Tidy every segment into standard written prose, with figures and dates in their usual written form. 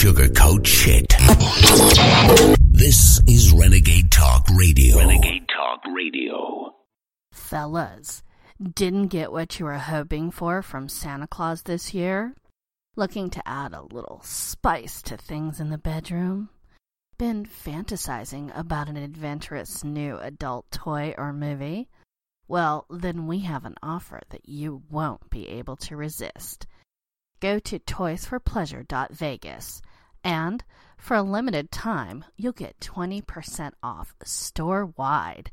sugarcoat shit. This is Renegade Talk Radio. Renegade Talk Radio. Fellas, didn't get what you were hoping for from Santa Claus this year? Looking to add a little spice to things in the bedroom? Been fantasizing about an adventurous new adult toy or movie? Well, then we have an offer that you won't be able to resist. Go to ToysForPleasure.Vegas, and for a limited time, you'll get 20% off store-wide,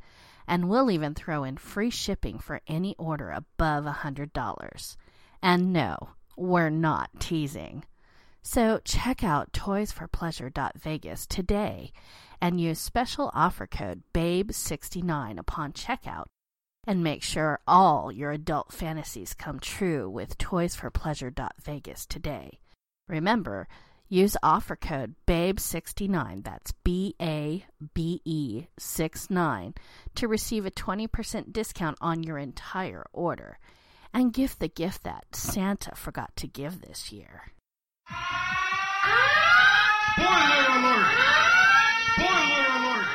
and we'll even throw in free shipping for any order above $100. And no, we're not teasing. So check out ToysForPleasure.Vegas today, and use special offer code BABE69 upon checkout, and make sure all your adult fantasies come true with ToysForPleasure.Vegas today. Remember, use offer code BABE69, that's B-A-B-E-69, to receive a 20% discount on your entire order. And give the gift that Santa forgot to give this year. Boiler alert! Boiler alert!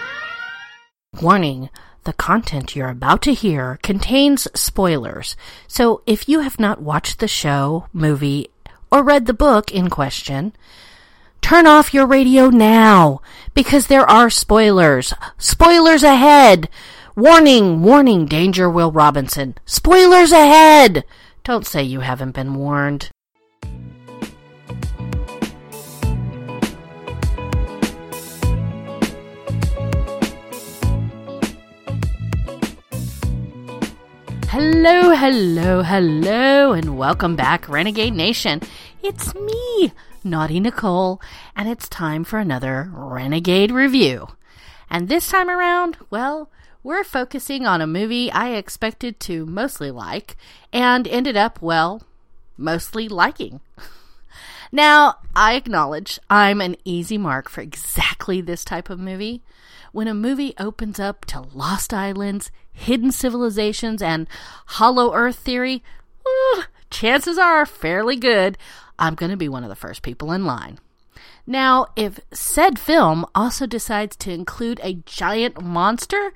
Warning. The content you're about to hear contains spoilers, so if you have not watched the show, movie, or read the book in question, turn off your radio now, because there are spoilers. Spoilers ahead! Warning, warning, Danger Will Robinson. Spoilers ahead! Don't say you haven't been warned. Hello, hello, hello, and welcome back, Renegade Nation. It's me, Naughty Nicole, and it's time for another Renegade Review. And this time around, well, we're focusing on a movie I expected to mostly like, and ended up, well, mostly liking. Now, I acknowledge I'm an easy mark for exactly this type of movie. When a movie opens up to lost islands, hidden civilizations, and Hollow Earth theory, chances are fairly good I'm going to be one of the first people in line. Now, if said film also decides to include a giant monster,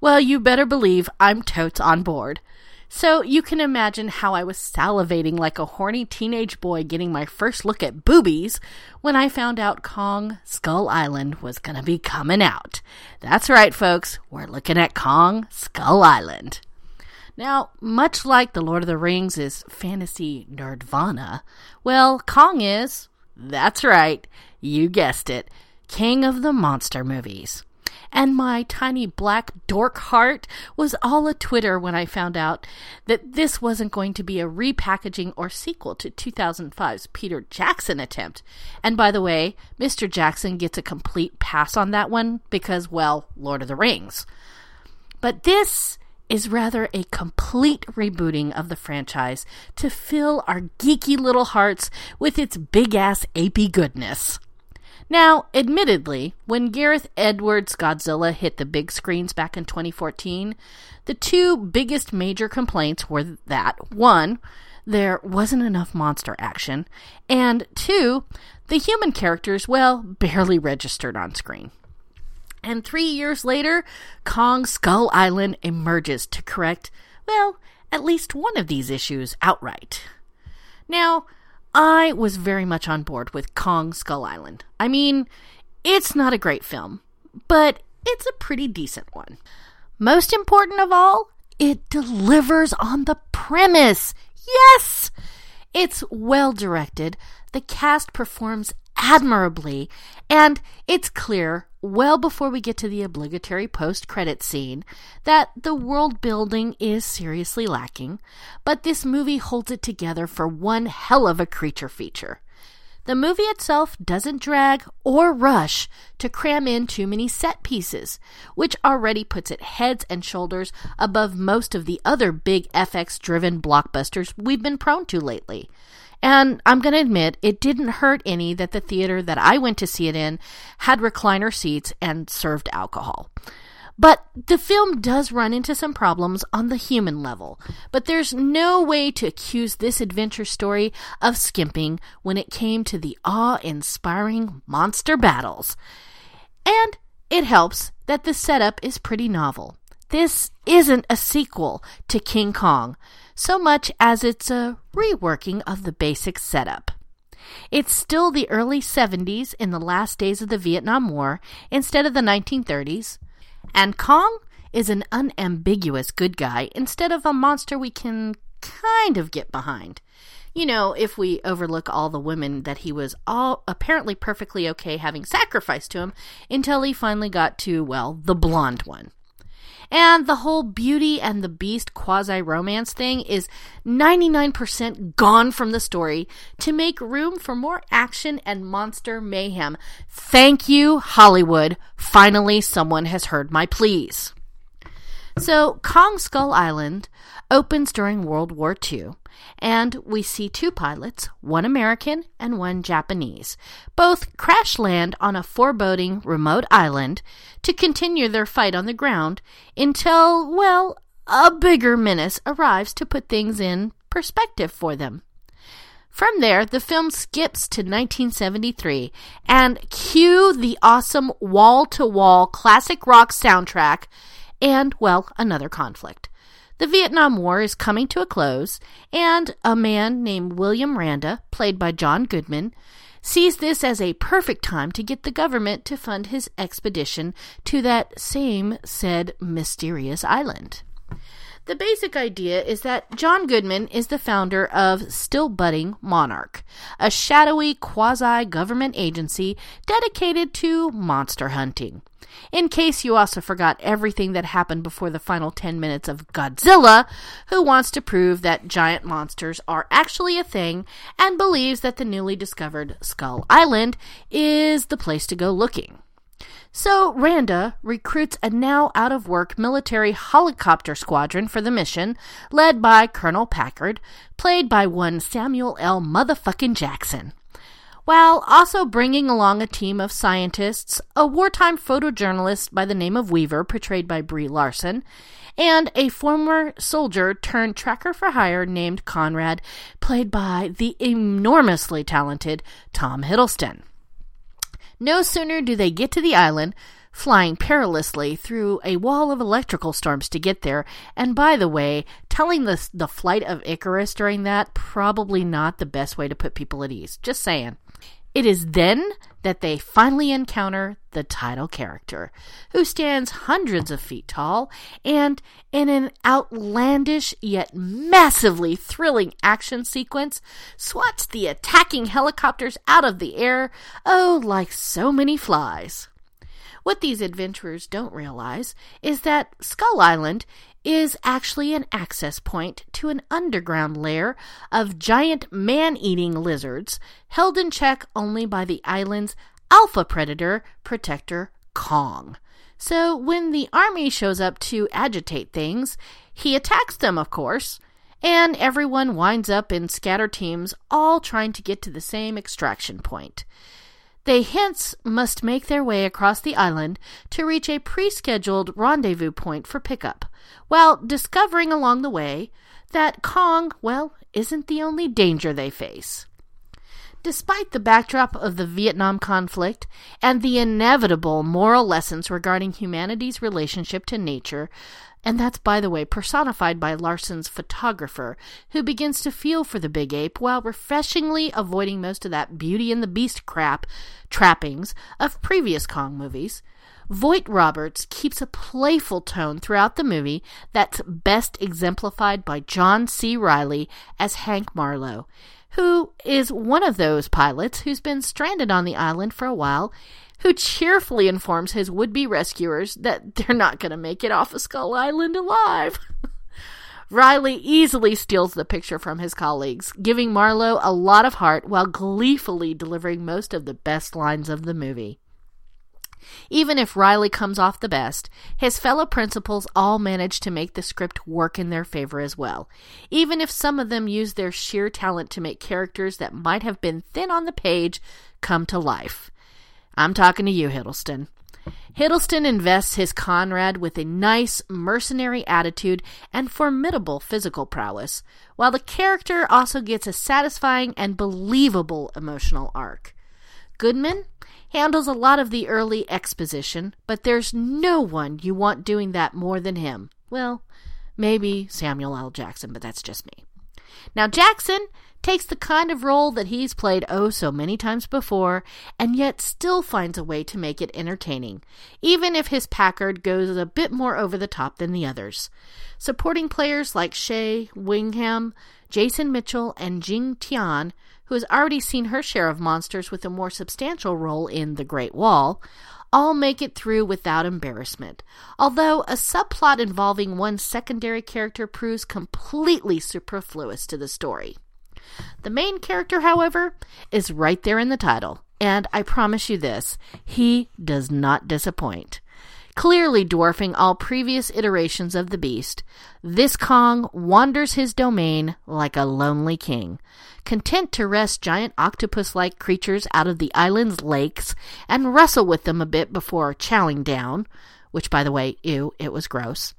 well, you better believe I'm totes on board. So you can imagine how I was salivating like a horny teenage boy getting my first look at boobies when I found out Kong Skull Island was going to be coming out. That's right, folks. We're looking at Kong Skull Island. Now, much like the Lord of the Rings is fantasy nirvana, well, Kong is, that's right, you guessed it, king of the monster movies. And my tiny black dork heart was all a-twitter when I found out that this wasn't going to be a repackaging or sequel to 2005's Peter Jackson attempt. And by the way, Mr. Jackson gets a complete pass on that one because, well, Lord of the Rings. But this is rather a complete rebooting of the franchise to fill our geeky little hearts with its big-ass apey goodness. Now, admittedly, when Gareth Edwards' Godzilla hit the big screens back in 2014, the two biggest major complaints were that, one, there wasn't enough monster action, and two, the human characters, well, barely registered on screen. And 3 years later, Kong Skull Island emerges to correct, well, at least one of these issues outright. Now, I was very much on board with Kong Skull Island. I mean, it's not a great film, but it's a pretty decent one. Most important of all, it delivers on the premise. Yes! It's well directed, the cast performs admirably, and it's clear, well before we get to the obligatory post-credit scene, that the world building is seriously lacking, but this movie holds it together for one hell of a creature feature. The movie itself doesn't drag or rush to cram in too many set pieces, which already puts it heads and shoulders above most of the other big FX-driven blockbusters we've been prone to lately. And I'm going to admit, it didn't hurt any that the theater that I went to see it in had recliner seats and served alcohol. But the film does run into some problems on the human level, but there's no way to accuse this adventure story of skimping when it came to the awe-inspiring monster battles. And it helps that the setup is pretty novel. This isn't a sequel to King Kong, so much as it's a reworking of the basic setup. It's still the early 70s in the last days of the Vietnam War instead of the 1930s, and Kong is an unambiguous good guy instead of a monster we can kind of get behind. You know, if we overlook all the women that he was all apparently perfectly okay having sacrificed to him until he finally got to, well, the blonde one. And the whole Beauty and the Beast quasi-romance thing is 99% gone from the story to make room for more action and monster mayhem. Thank you, Hollywood. Finally, someone has heard my pleas. So, Kong Skull Island opens during World War II, and we see two pilots, one American and one Japanese, both crash land on a foreboding remote island to continue their fight on the ground until, well, a bigger menace arrives to put things in perspective for them. From there, the film skips to 1973, and cue the awesome wall-to-wall classic rock soundtrack and, well, another conflict. The Vietnam War is coming to a close, and a man named William Randa, played by John Goodman, sees this as a perfect time to get the government to fund his expedition to that same said mysterious island. The basic idea is that John Goodman is the founder of still-budding Monarch, a shadowy quasi-government agency dedicated to monster hunting. In case you also forgot everything that happened before the final 10 minutes of Godzilla, who wants to prove that giant monsters are actually a thing and believes that the newly discovered Skull Island is the place to go looking. So Randa recruits a now out-of-work military helicopter squadron for the mission, led by Colonel Packard, played by one Samuel L. motherfucking Jackson, while also bringing along a team of scientists, a wartime photojournalist by the name of Weaver, portrayed by Brie Larson, and a former soldier-turned-tracker for hire named Conrad, played by the enormously talented Tom Hiddleston. No sooner do they get to the island, flying perilously through a wall of electrical storms to get there, and by the way, telling the flight of Icarus during that, probably not the best way to put people at ease. Just saying. It is then that they finally encounter the title character, who stands hundreds of feet tall, and in an outlandish yet massively thrilling action sequence, swats the attacking helicopters out of the air, oh, like so many flies. What these adventurers don't realize is that Skull Island is actually an access point to an underground lair of giant man-eating lizards held in check only by the island's alpha predator protector, Kong. So when the army shows up to agitate things, he attacks them, of course, and everyone winds up in scatter teams, all trying to get to the same extraction point. They hence must make their way across the island to reach a pre-scheduled rendezvous point for pickup, while discovering along the way that Kong, well, isn't the only danger they face. Despite the backdrop of the Vietnam conflict and the inevitable moral lessons regarding humanity's relationship to nature, and that's, by the way, personified by Larson's photographer, who begins to feel for the big ape while refreshingly avoiding most of that Beauty and the Beast crap trappings of previous Kong movies, Voight Roberts keeps a playful tone throughout the movie that's best exemplified by John C. Reilly as Hank Marlowe, who is one of those pilots who's been stranded on the island for a while, who cheerfully informs his would-be rescuers that they're not going to make it off of Skull Island alive. Riley easily steals the picture from his colleagues, giving Marlowe a lot of heart while gleefully delivering most of the best lines of the movie. Even if Riley comes off the best, his fellow principals all manage to make the script work in their favor as well, even if some of them use their sheer talent to make characters that might have been thin on the page come to life. I'm talking to you, Hiddleston. Hiddleston invests his Conrad with a nice, mercenary attitude and formidable physical prowess, while the character also gets a satisfying and believable emotional arc. Goodman handles a lot of the early exposition, but there's no one you want doing that more than him. Well, maybe Samuel L. Jackson, but that's just me. Now, Jackson takes the kind of role that he's played so many times before, and yet still finds a way to make it entertaining, even if his Packard goes a bit more over the top than the others. Supporting players like Shea Whigham, Jason Mitchell, and Jing Tian, who has already seen her share of monsters with a more substantial role in The Great Wall, all make it through without embarrassment, although a subplot involving one secondary character proves completely superfluous to the story. The main character, however, is right there in the title, and I promise you this, he does not disappoint. Clearly dwarfing all previous iterations of the beast, this Kong wanders his domain like a lonely king, content to wrest giant octopus-like creatures out of the island's lakes and wrestle with them a bit before chowing down, which, by the way, ew, it was gross.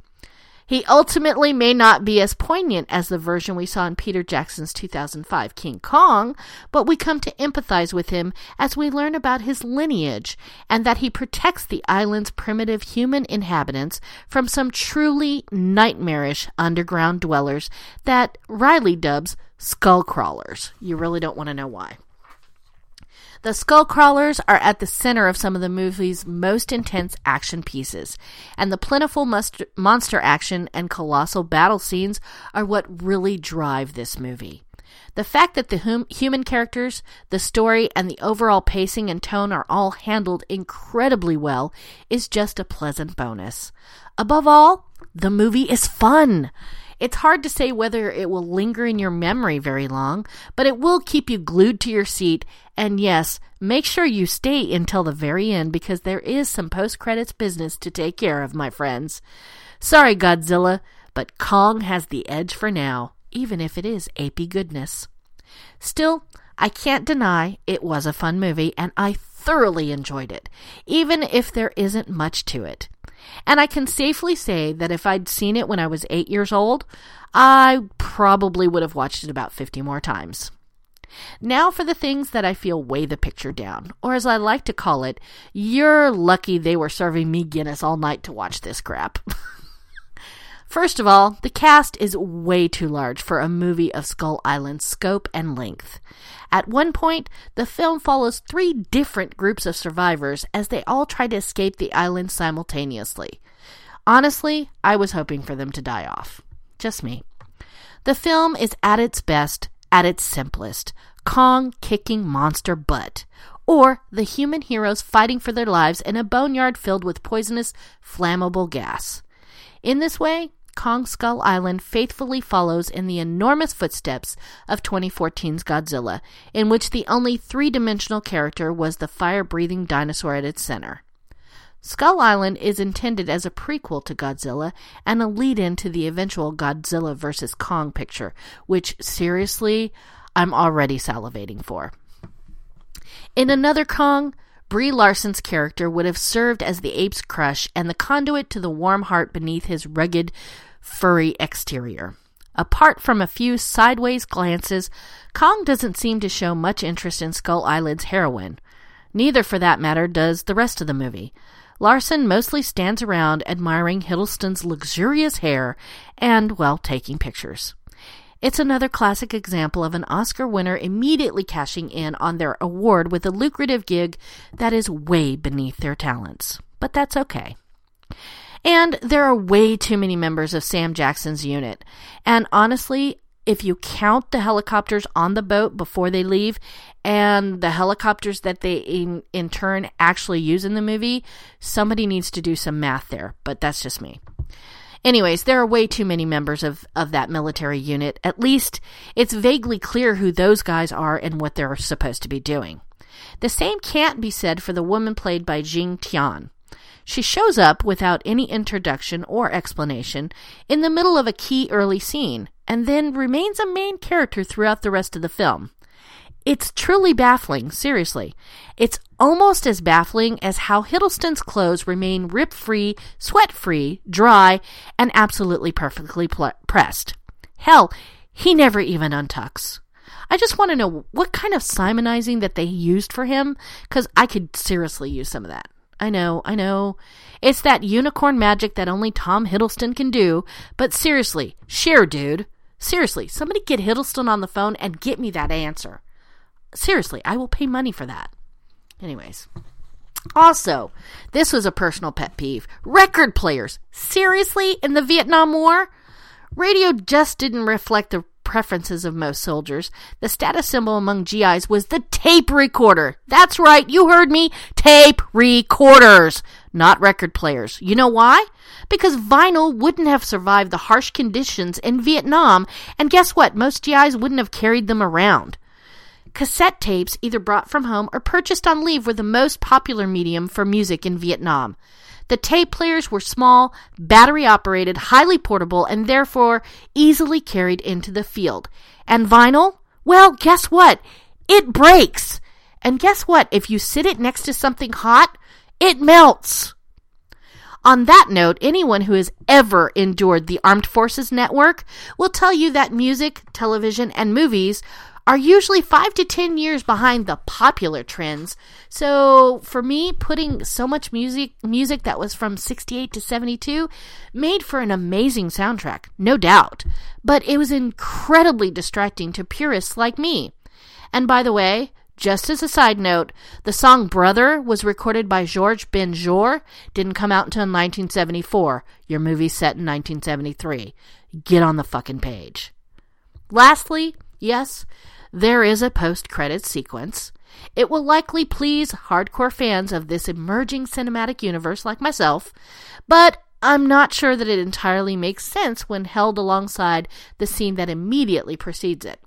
He ultimately may not be as poignant as the version we saw in Peter Jackson's 2005 King Kong, but we come to empathize with him as we learn about his lineage and that he protects the island's primitive human inhabitants from some truly nightmarish underground dwellers that Riley dubs skullcrawlers. You really don't want to know why. The Skullcrawlers are at the center of some of the movie's most intense action pieces, and the plentiful monster action and colossal battle scenes are what really drive this movie. The fact that the human characters, the story, and the overall pacing and tone are all handled incredibly well is just a pleasant bonus. Above all, the movie is fun! It's hard to say whether it will linger in your memory very long, but it will keep you glued to your seat. And yes, make sure you stay until the very end because there is some post-credits business to take care of, my friends. Sorry, Godzilla, but Kong has the edge for now, even if it is apey goodness. Still, I can't deny it was a fun movie, and I thoroughly enjoyed it, even if there isn't much to it. And I can safely say that if I'd seen it when I was 8 years old, I probably would have watched it about 50 more times. Now for the things that I feel weigh the picture down, or as I like to call it, you're lucky they were serving me Guinness all night to watch this crap. First of all, the cast is way too large for a movie of Skull Island's scope and length. At one point, the film follows 3 different groups of survivors as they all try to escape the island simultaneously. Honestly, I was hoping for them to die off. Just me. The film is at its best, at its simplest. Kong kicking monster butt. Or the human heroes fighting for their lives in a boneyard filled with poisonous, flammable gas. In this way, Kong Skull Island faithfully follows in the enormous footsteps of 2014's Godzilla, in which the only 3-dimensional character was the fire-breathing dinosaur at its center. Skull Island is intended as a prequel to Godzilla and a lead-in to the eventual Godzilla vs. Kong picture, which, seriously, I'm already salivating for. In another Kong, Brie Larson's character would have served as the ape's crush and the conduit to the warm heart beneath his rugged, furry exterior. Apart from a few sideways glances, Kong doesn't seem to show much interest in Skull Island's heroine. Neither, for that matter, does the rest of the movie. Larson mostly stands around admiring Hiddleston's luxurious hair and, well, taking pictures. It's another classic example of an Oscar winner immediately cashing in on their award with a lucrative gig that is way beneath their talents. But that's okay. And there are way too many members of Sam Jackson's unit. And honestly, if you count the helicopters on the boat before they leave and the helicopters that they in turn actually use in the movie, somebody needs to do some math there. But that's just me. Anyways, there are way too many members of that military unit. At least, it's vaguely clear who those guys are and what they're supposed to be doing. The same can't be said for the woman played by Jing Tian. She shows up without any introduction or explanation in the middle of a key early scene, and then remains a main character throughout the rest of the film. It's truly baffling, seriously. It's almost as baffling as how Hiddleston's clothes remain rip-free, sweat-free, dry, and absolutely perfectly pressed. Hell, he never even untucks. I just want to know what kind of Simonizing that they used for him, because I could seriously use some of that. I know. It's that unicorn magic that only Tom Hiddleston can do, but seriously, share, dude. Seriously, somebody get Hiddleston on the phone and get me that answer. Seriously, I will pay money for that. Anyways. Also, this was a personal pet peeve. Record players. Seriously? In the Vietnam War? Radio just didn't reflect the preferences of most soldiers. The status symbol among GIs was the tape recorder. That's right. You heard me. Tape recorders. Not record players. You know why? Because vinyl wouldn't have survived the harsh conditions in Vietnam. And guess what? Most GIs wouldn't have carried them around. Cassette tapes, either brought from home or purchased on leave, were the most popular medium for music in Vietnam. The tape players were small, battery-operated, highly portable, and therefore easily carried into the field. And vinyl? Well, guess what? It breaks. And guess what? If you sit it next to something hot, it melts. On that note, anyone who has ever endured the Armed Forces Network will tell you that music, television, and movies are usually 5 to 10 years behind the popular trends. So for me, putting so much music that was from 68 to 72 made for an amazing soundtrack, no doubt. But it was incredibly distracting to purists like me. And by the way, just as a side note, the song Brother was recorded by George Ben Jor, didn't come out until 1974. Your movie's set in 1973. Get on the fucking page. Lastly, yes, there is a post-credits sequence. It will likely please hardcore fans of this emerging cinematic universe like myself, but I'm not sure that it entirely makes sense when held alongside the scene that immediately precedes it.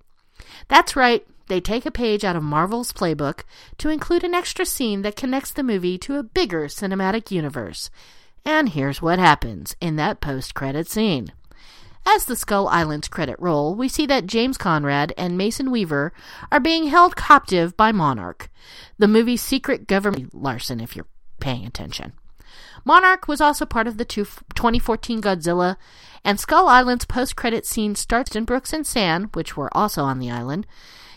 That's right, they take a page out of Marvel's playbook to include an extra scene that connects the movie to a bigger cinematic universe. And here's what happens in that post-credits scene. As the Skull Island's credit roll, we see that James Conrad and Mason Weaver are being held captive by Monarch, the movie's secret government, Brie Larson, if you're paying attention. Monarch was also part of the 2014 Godzilla, and Skull Island's post-credit scene starts in Brooks and San, which were also on the island,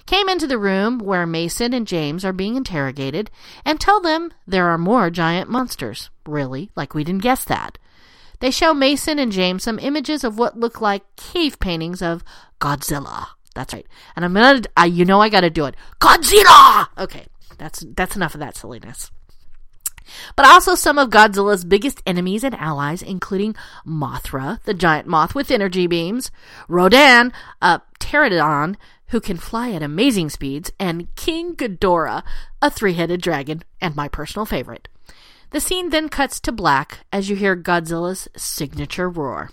came into the room where Mason and James are being interrogated and tell them there are more giant monsters. Really, like we didn't guess that. They show Mason and James some images of what look like cave paintings of Godzilla. That's right. And I'm going to, you know I got to do it. Godzilla! Okay, that's enough of that silliness. But also some of Godzilla's biggest enemies and allies, including Mothra, the giant moth with energy beams, Rodan, a pterodon who can fly at amazing speeds, and King Ghidorah, a three-headed dragon, and my personal favorite. The scene then cuts to black as you hear Godzilla's signature roar.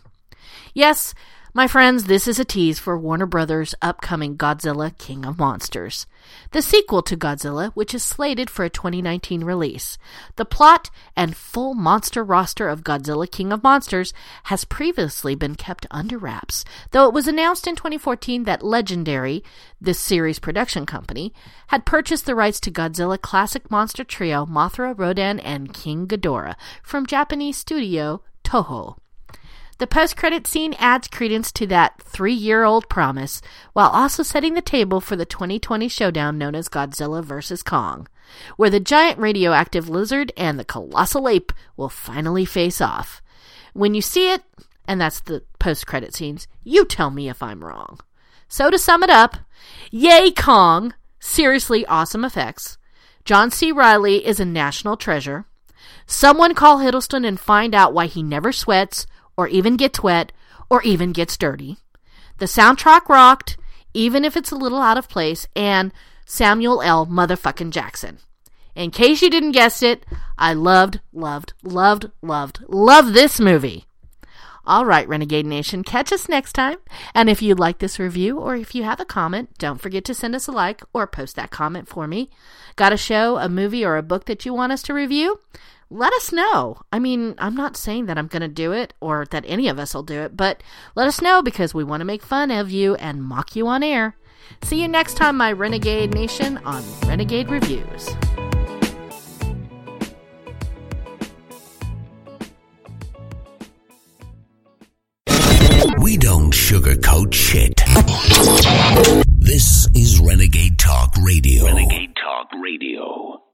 Yes, my friends, this is a tease for Warner Brothers' upcoming Godzilla King of Monsters, the sequel to Godzilla, which is slated for a 2019 release. The plot and full monster roster of Godzilla King of Monsters has previously been kept under wraps, though it was announced in 2014 that Legendary, this series' production company, had purchased the rights to Godzilla classic monster trio Mothra, Rodan, and King Ghidorah from Japanese studio Toho. The post-credit scene adds credence to that 3-year-old promise, while also setting the table for the 2020 showdown known as Godzilla vs. Kong, where the giant radioactive lizard and the colossal ape will finally face off. When you see it, and that's the post-credit scenes, you tell me if I'm wrong. So to sum it up, yay Kong! Seriously awesome effects. John C. Reilly is a national treasure. Someone call Hiddleston and find out why he never sweats, or even gets wet, or even gets dirty. The soundtrack rocked, even if it's a little out of place, and Samuel L. motherfucking Jackson. In case you didn't guess it, I loved this movie. All right, Renegade Nation, catch us next time. And if you like this review, or if you have a comment, don't forget to send us a like, or post that comment for me. Got a show, a movie, or a book that you want us to review? Let us know. I mean, I'm not saying that I'm going to do it or that any of us will do it, but let us know because we want to make fun of you and mock you on air. See you next time, my Renegade Nation, on Renegade Reviews. We don't sugarcoat shit. This is Renegade Talk Radio. Renegade Talk Radio.